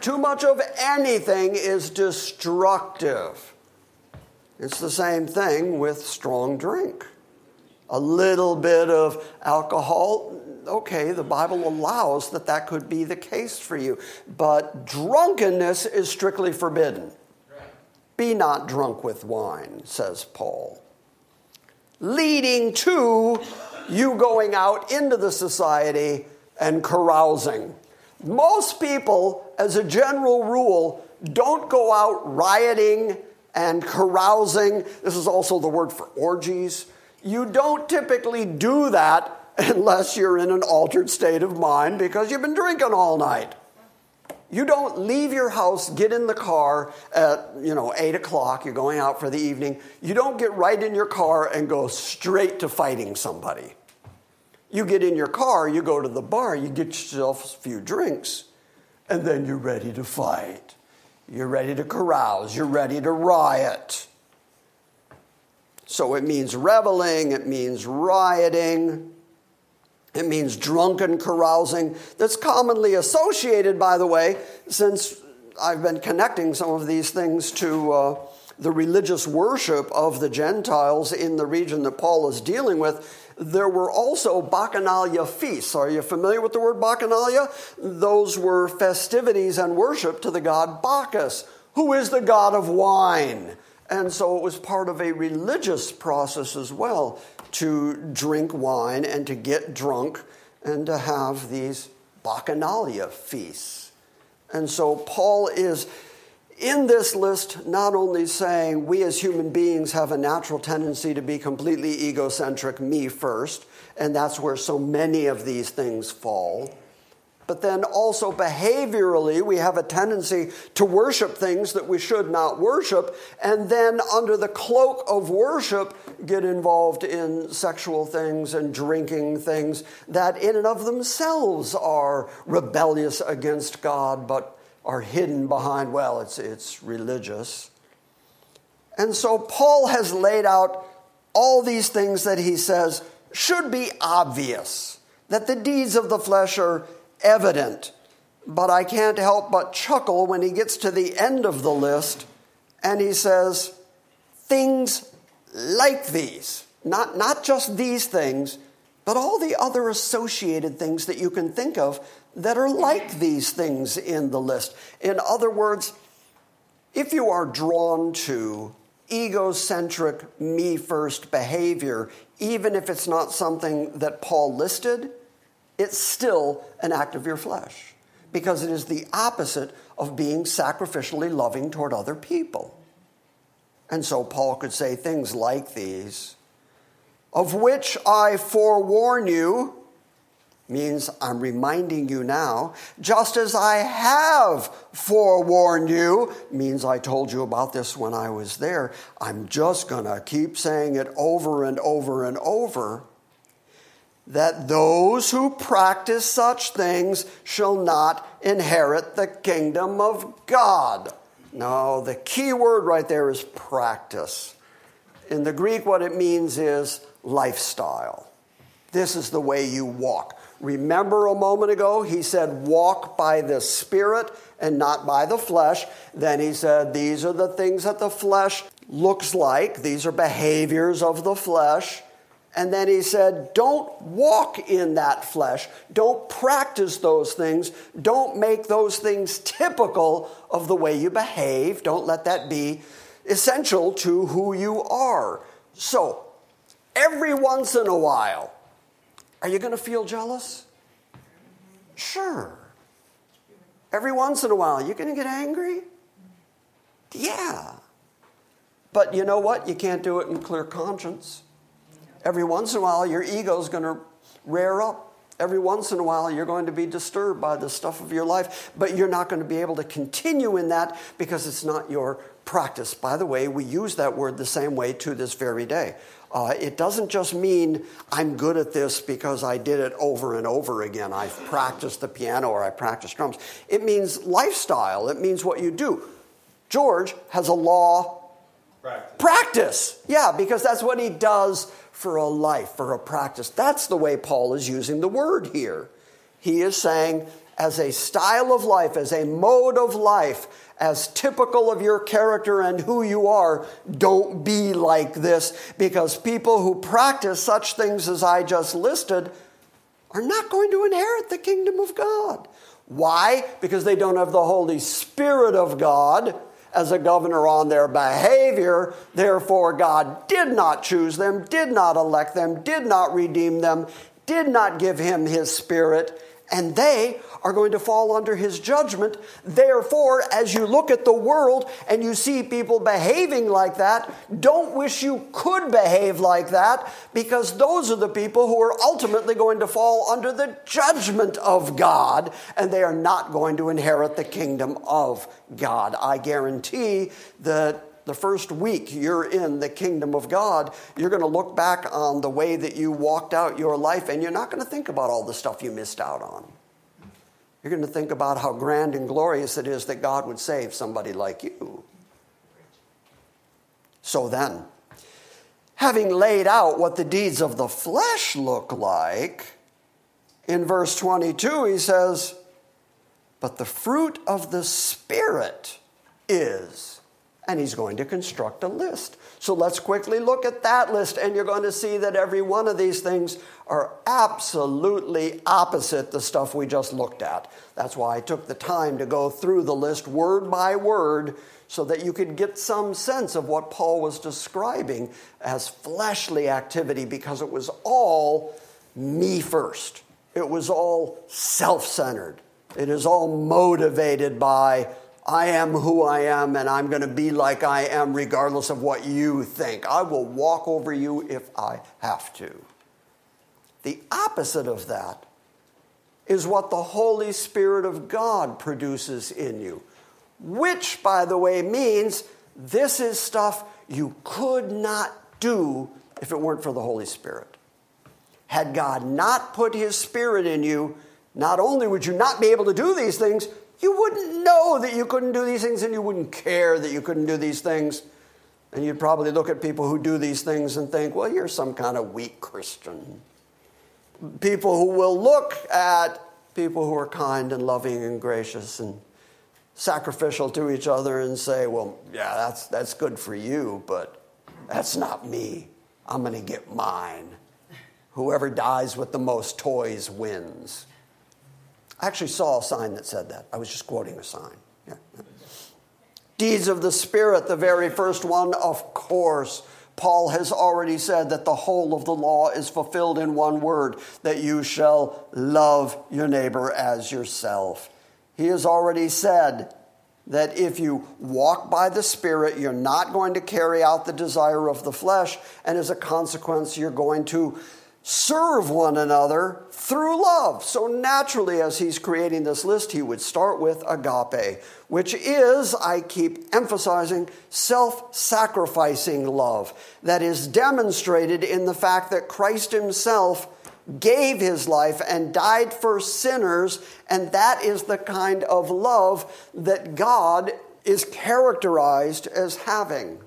Too much of anything is destructive. It's the same thing with strong drink. A little bit of alcohol, okay, the Bible allows that that could be the case for you. But drunkenness is strictly forbidden. Be not drunk with wine, says Paul, leading to you going out into the society and carousing. Most people, as a general rule, don't go out rioting and carousing. This is also the word for orgies. You don't typically do that unless you're in an altered state of mind because you've been drinking all night. You don't leave your house, get in the car at, you know, eight o'clock, you're going out for the evening. You don't get right in your car and go straight to fighting somebody. You get in your car, you go to the bar, you get yourself a few drinks, and then you're ready to fight. You're ready to carouse, you're ready to riot. So it means reveling, it means rioting. It means drunken carousing. That's commonly associated, by the way, since I've been connecting some of these things to uh, the religious worship of the Gentiles in the region that Paul is dealing with. There were also bacchanalia feasts. Are you familiar with the word bacchanalia? Those were festivities and worship to the god Bacchus, who is the god of wine. And so it was part of a religious process as well to drink wine and to get drunk and to have these bacchanalia feasts. And so Paul is in this list not only saying we as human beings have a natural tendency to be completely egocentric, me first, and that's where so many of these things fall, but then also behaviorally, we have a tendency to worship things that we should not worship, and then under the cloak of worship, get involved in sexual things and drinking things that in and of themselves are rebellious against God, but are hidden behind, well, it's, it's religious. And so Paul has laid out all these things that he says should be obvious, that the deeds of the flesh are evident, but I can't help but chuckle when he gets to the end of the list and he says, things like these, not, not just these things, but all the other associated things that you can think of that are like these things in the list. In other words, if you are drawn to egocentric, me-first behavior, even if it's not something that Paul listed, it's still an act of your flesh because it is the opposite of being sacrificially loving toward other people. And so Paul could say things like these, of which I forewarn you, means I'm reminding you now, just as I have forewarned you, means I told you about this when I was there. I'm just going to keep saying it over and over and over, that those who practice such things shall not inherit the kingdom of God. No, the key word right there is practice. In the Greek, what it means is lifestyle. This is the way you walk. Remember a moment ago, he said, walk by the Spirit and not by the flesh. Then he said, these are the things that the flesh looks like. These are behaviors of the flesh. And then he said, don't walk in that flesh. Don't practice those things. Don't make those things typical of the way you behave. Don't let that be essential to who you are. So, every once in a while, are you going to feel jealous? Sure. Every once in a while, you're going to get angry? Yeah. But you know what? You can't do it in clear conscience. Every once in a while, your ego's going to rear up. Every once in a while, you're going to be disturbed by the stuff of your life, but you're not going to be able to continue in that because it's not your practice. By the way, we use that word the same way to this very day. Uh, it doesn't just mean I'm good at this because I did it over and over again. I've practiced the piano or I practiced drums. It means lifestyle. It means what you do. George has a law practice. practice. Yeah, because that's what he does for a life, for a practice. That's the way Paul is using the word here. He is saying as a style of life, as a mode of life, as typical of your character and who you are, don't be like this, because people who practice such things as I just listed are not going to inherit the kingdom of God. Why? Because they don't have the Holy Spirit of God as a governor on their behavior. Therefore, God did not choose them, did not elect them, did not redeem them, did not give him his Spirit, and they are going to fall under his judgment. Therefore, as you look at the world and you see people behaving like that, don't wish you could behave like that, because those are the people who are ultimately going to fall under the judgment of God, and they are not going to inherit the kingdom of God. I guarantee that the first week you're in the kingdom of God, you're going to look back on the way that you walked out your life, and you're not going to think about all the stuff you missed out on. You're going to think about how grand and glorious it is that God would save somebody like you. So then, having laid out what the deeds of the flesh look like, in verse twenty-two he says, but the fruit of the Spirit is... And he's going to construct a list. So let's quickly look at that list, and you're going to see that every one of these things are absolutely opposite the stuff we just looked at. That's why I took the time to go through the list word by word so that you could get some sense of what Paul was describing as fleshly activity, because it was all me first. It was all self-centered. It is all motivated by I am who I am, and I'm going to be like I am regardless of what you think. I will walk over you if I have to. The opposite of that is what the Holy Spirit of God produces in you, which, by the way, means this is stuff you could not do if it weren't for the Holy Spirit. Had God not put his Spirit in you, not only would you not be able to do these things, you wouldn't know that you couldn't do these things, and you wouldn't care that you couldn't do these things. And you'd probably look at people who do these things and think, well, you're some kind of weak Christian. People who will look at people who are kind and loving and gracious and sacrificial to each other and say, well, yeah, that's, that's good for you, but that's not me. I'm going to get mine. Whoever dies with the most toys wins. I actually saw a sign that said that. I was just quoting a sign. Yeah. Deeds of the Spirit, the very first one, of course. Paul has already said that the whole of the law is fulfilled in one word, that you shall love your neighbor as yourself. He has already said that if you walk by the Spirit, you're not going to carry out the desire of the flesh, and as a consequence, you're going to serve one another through love. So naturally, as he's creating this list, he would start with agape, which is, I keep emphasizing, self-sacrificing love that is demonstrated in the fact that Christ himself gave his life and died for sinners, and that is the kind of love that God is characterized as having.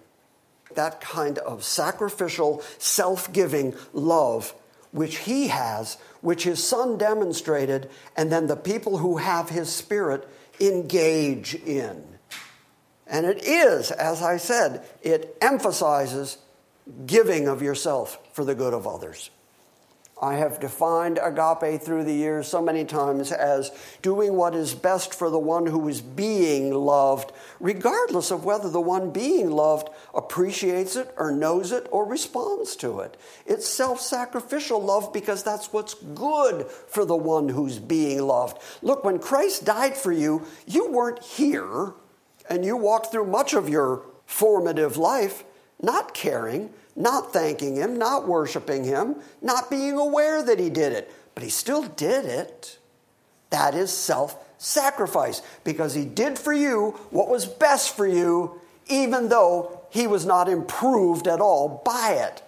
That kind of sacrificial, self-giving love which he has, which his Son demonstrated, and then the people who have his Spirit engage in. And it is, as I said, it emphasizes giving of yourself for the good of others. I have defined agape through the years so many times as doing what is best for the one who is being loved, regardless of whether the one being loved appreciates it or knows it or responds to it. It's self-sacrificial love because that's what's good for the one who's being loved. Look, when Christ died for you, you weren't here, and you walked through much of your formative life not caring, not thanking him, not worshiping him, not being aware that he did it. But he still did it. That is self-sacrifice, because he did for you what was best for you, even though he was not improved at all by it.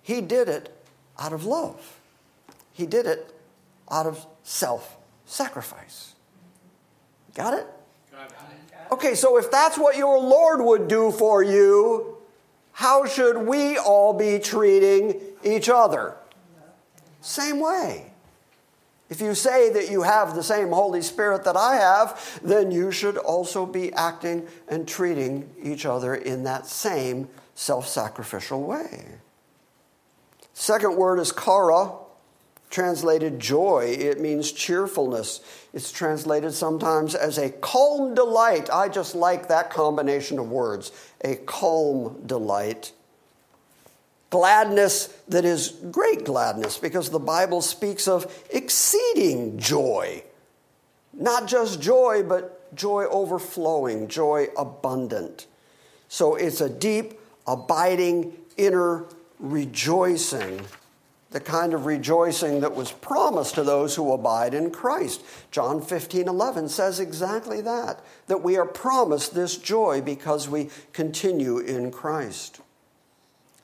He did it out of love. He did it out of self-sacrifice. Got it? Got it. Okay, so if that's what your Lord would do for you, how should we all be treating each other? Same way. If you say that you have the same Holy Spirit that I have, then you should also be acting and treating each other in that same self-sacrificial way. Second word is kara, translated joy. It means cheerfulness. It's translated sometimes as a calm delight. I just like that combination of words. A calm delight. Gladness that is great gladness, because the Bible speaks of exceeding joy. Not just joy, but joy overflowing, joy abundant. So it's a deep, abiding, inner rejoicing. The kind of rejoicing that was promised to those who abide in Christ. John fifteen eleven says exactly that, that we are promised this joy because we continue in Christ.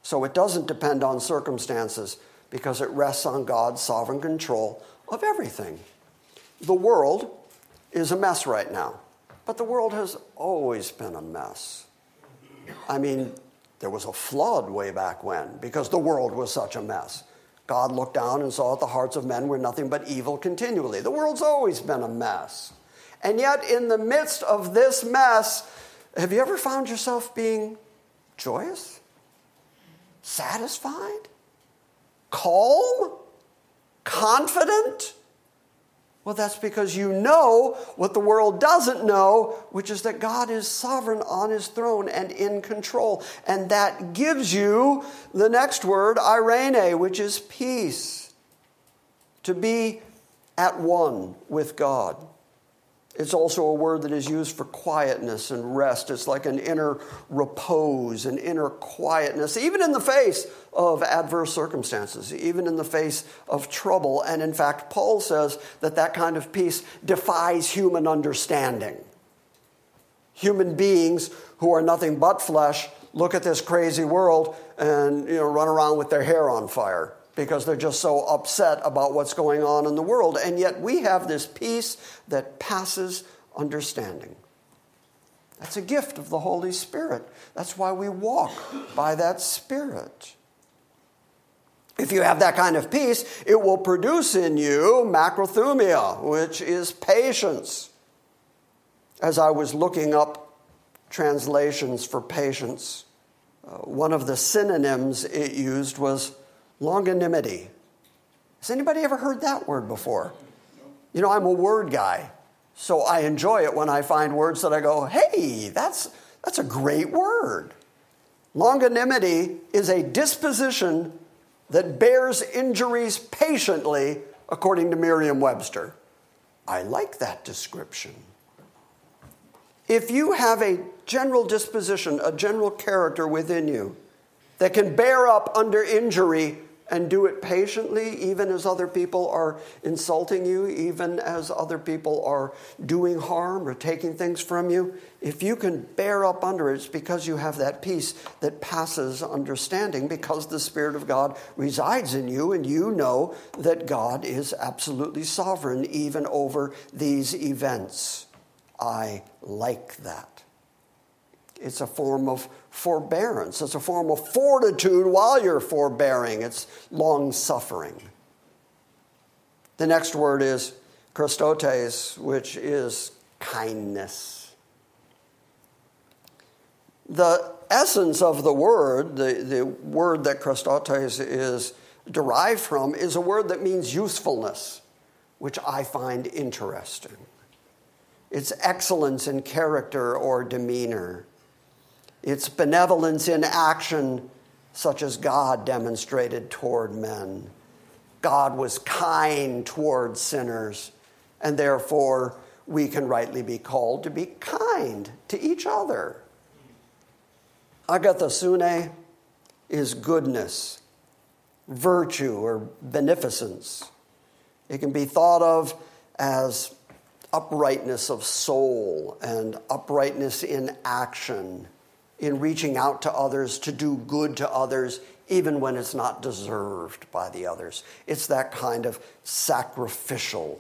So it doesn't depend on circumstances, because it rests on God's sovereign control of everything. The world is a mess right now, but the world has always been a mess. I mean, there was a flood way back when, because the world was such a mess. God looked down and saw that the hearts of men were nothing but evil continually. The world's always been a mess. And yet, in the midst of this mess, have you ever found yourself being joyous, satisfied, calm, confident? Well, that's because you know what the world doesn't know, which is that God is sovereign on his throne and in control. And that gives you the next word, irene, which is peace. To be at one with God. It's also a word that is used for quietness and rest. It's like an inner repose, an inner quietness, even in the face of adverse circumstances, even in the face of trouble. And in fact, Paul says that that kind of peace defies human understanding. Human beings who are nothing but flesh look at this crazy world and, you know, run around with their hair on fire, because they're just so upset about what's going on in the world. And yet we have this peace that passes understanding. That's a gift of the Holy Spirit. That's why we walk by that Spirit. If you have that kind of peace, it will produce in you macrothumia, which is patience. As I was looking up translations for patience, uh, one of the synonyms it used was longanimity. Has anybody ever heard that word before? You know, I'm a word guy, so I enjoy it when I find words that I go, hey, that's, that's a great word. Longanimity is a disposition that bears injuries patiently, according to Merriam-Webster. I like that description. If you have a general disposition, a general character within you that can bear up under injury and do it patiently, even as other people are insulting you, even as other people are doing harm or taking things from you, if you can bear up under it, it's because you have that peace that passes understanding, because the Spirit of God resides in you, and you know that God is absolutely sovereign even over these events. I like that. It's a form of forbearance. It's a form of fortitude while you're forbearing. It's long suffering. The next word is Christotes, which is kindness. The essence of the word, the, the word that Christotes is derived from, is a word that means usefulness, which I find interesting. It's excellence in character or demeanor. It's benevolence in action, such as God demonstrated toward men. God was kind toward sinners, and therefore we can rightly be called to be kind to each other. Agathosune is goodness, virtue, or beneficence. It can be thought of as uprightness of soul and uprightness in action, in reaching out to others, to do good to others, even when it's not deserved by the others. It's that kind of sacrificial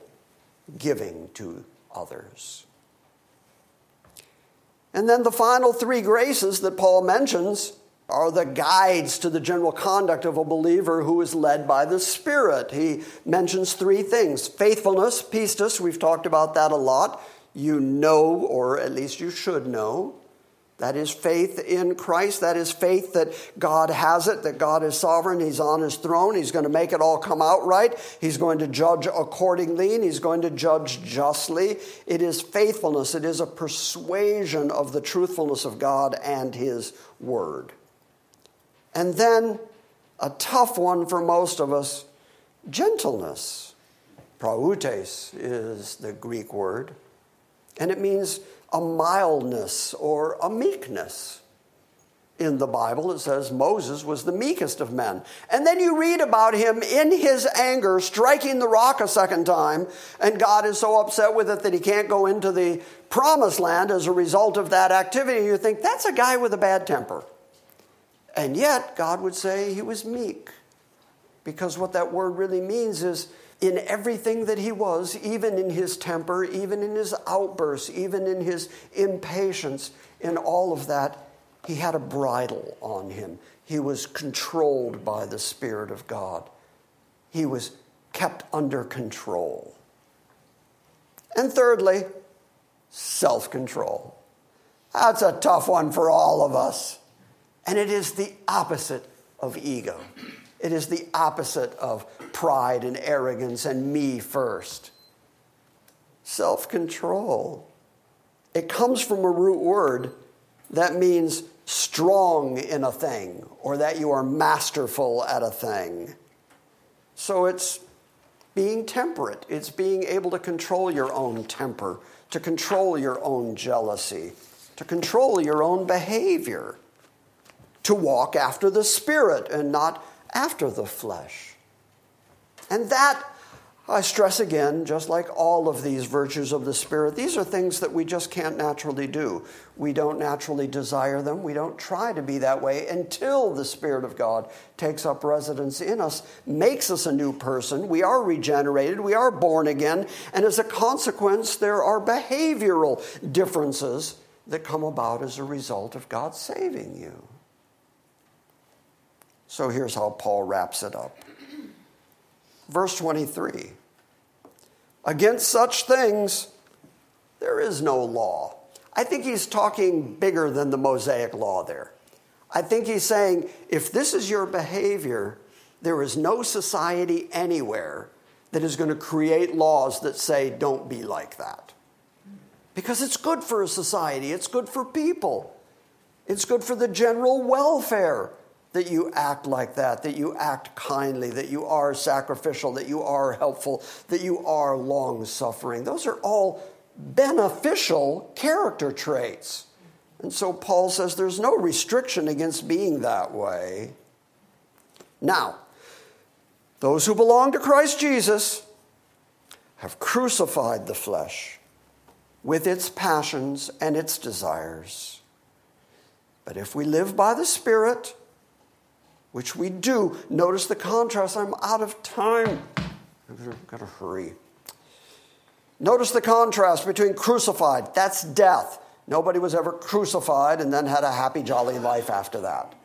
giving to others. And then the final three graces that Paul mentions are the guides to the general conduct of a believer who is led by the Spirit. He mentions three things: faithfulness, pistis, we've talked about that a lot. You know, or at least you should know. That is faith in Christ. That is faith that God has it, that God is sovereign. He's on his throne. He's going to make it all come out right. He's going to judge accordingly, and he's going to judge justly. It is faithfulness. It is a persuasion of the truthfulness of God and his word. And then a tough one for most of us, gentleness. Prautes is the Greek word, and it means a mildness or a meekness. In the Bible, it says Moses was the meekest of men. And then you read about him in his anger striking the rock a second time, and God is so upset with it that he can't go into the promised land as a result of that activity. And you think, that's a guy with a bad temper. And yet, God would say he was meek, because what that word really means is, in everything that he was, even in his temper, even in his outbursts, even in his impatience, in all of that, he had a bridle on him. He was controlled by the Spirit of God. He was kept under control. And thirdly, self-control. That's a tough one for all of us. And it is the opposite of ego. It is the opposite of pride and arrogance and me first. Self-control. It comes from a root word that means strong in a thing, or that you are masterful at a thing. So it's being temperate. It's being able to control your own temper, to control your own jealousy, to control your own behavior, to walk after the Spirit and not after the flesh. And that, I stress again, just like all of these virtues of the Spirit, these are things that we just can't naturally do. We don't naturally desire them. We don't try to be that way until the Spirit of God takes up residence in us, makes us a new person. We are regenerated. We are born again. And as a consequence, there are behavioral differences that come about as a result of God saving you. So here's how Paul wraps it up. Verse twenty-three. Against such things, there is no law. I think he's talking bigger than the Mosaic law there. I think he's saying, if this is your behavior, there is no society anywhere that is going to create laws that say, don't be like that. Because it's good for a society. It's good for people. It's good for the general welfare that you act like that, that you act kindly, that you are sacrificial, that you are helpful, that you are long-suffering. Those are all beneficial character traits. And so Paul says there's no restriction against being that way. Now, those who belong to Christ Jesus have crucified the flesh with its passions and its desires. But if we live by the Spirit, which we do. Notice the contrast. I'm out of time. I've got to hurry. Notice the contrast between crucified. That's death. Nobody was ever crucified and then had a happy, jolly life after that.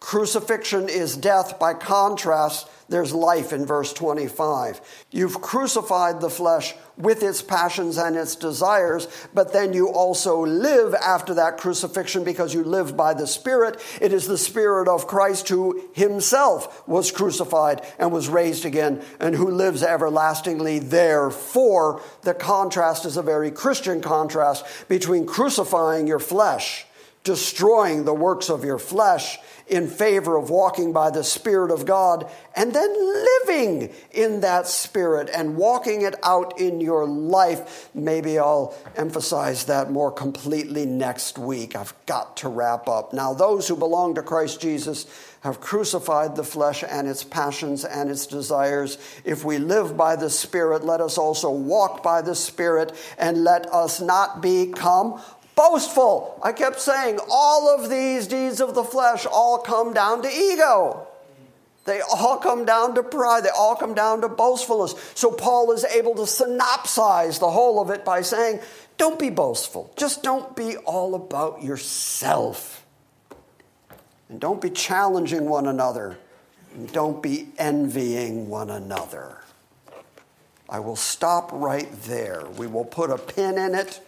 Crucifixion is death. By contrast, there's life in verse twenty-five. You've crucified the flesh with its passions and its desires, but then you also live after that crucifixion because you live by the Spirit. It is the Spirit of Christ who himself was crucified and was raised again and who lives everlastingly. Therefore, the contrast is a very Christian contrast between crucifying your flesh, destroying the works of your flesh in favor of walking by the Spirit of God, and then living in that Spirit and walking it out in your life. Maybe I'll emphasize that more completely next week. I've got to wrap up. Now, those who belong to Christ Jesus have crucified the flesh and its passions and its desires. If we live by the Spirit, let us also walk by the Spirit, and let us not become boastful. I kept saying all of these deeds of the flesh all come down to ego. They all come down to pride. They all come down to boastfulness. So Paul is able to synopsize the whole of it by saying, don't be boastful. Just don't be all about yourself. And don't be challenging one another. And don't be envying one another. I will stop right there. We will put a pin in it.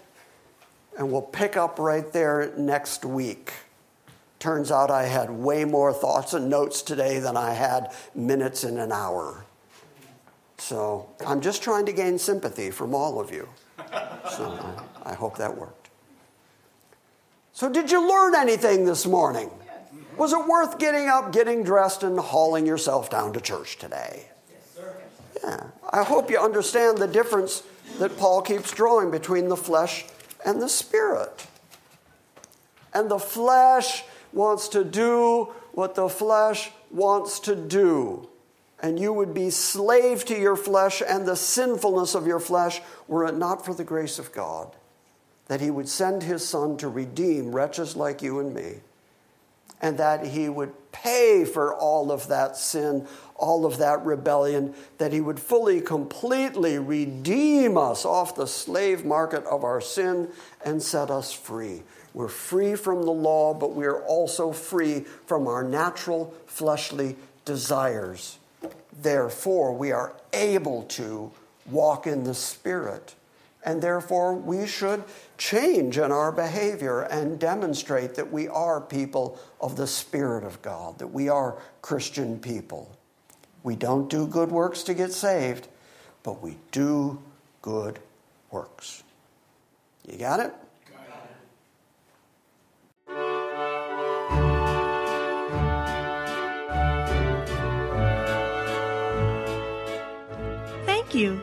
And we'll pick up right there next week. Turns out I had way more thoughts and notes today than I had minutes in an hour. So I'm just trying to gain sympathy from all of you. So I hope that worked. So did you learn anything this morning? Was it worth getting up, getting dressed, and hauling yourself down to church today? Yes, sir. Yeah. I hope you understand the difference that Paul keeps drawing between the flesh and the Spirit. And the flesh wants to do what the flesh wants to do. And you would be slave to your flesh and the sinfulness of your flesh were it not for the grace of God, that he would send his Son to redeem wretches like you and me, and that he would pay for all of that sin, all of that rebellion, that he would fully, completely redeem us off the slave market of our sin and set us free. We're free from the law, but we are also free from our natural fleshly desires. Therefore, we are able to walk in the Spirit. And therefore, we should change in our behavior and demonstrate that we are people of the Spirit of God, that we are Christian people. We don't do good works to get saved, but we do good works. You got it? Got it. Thank you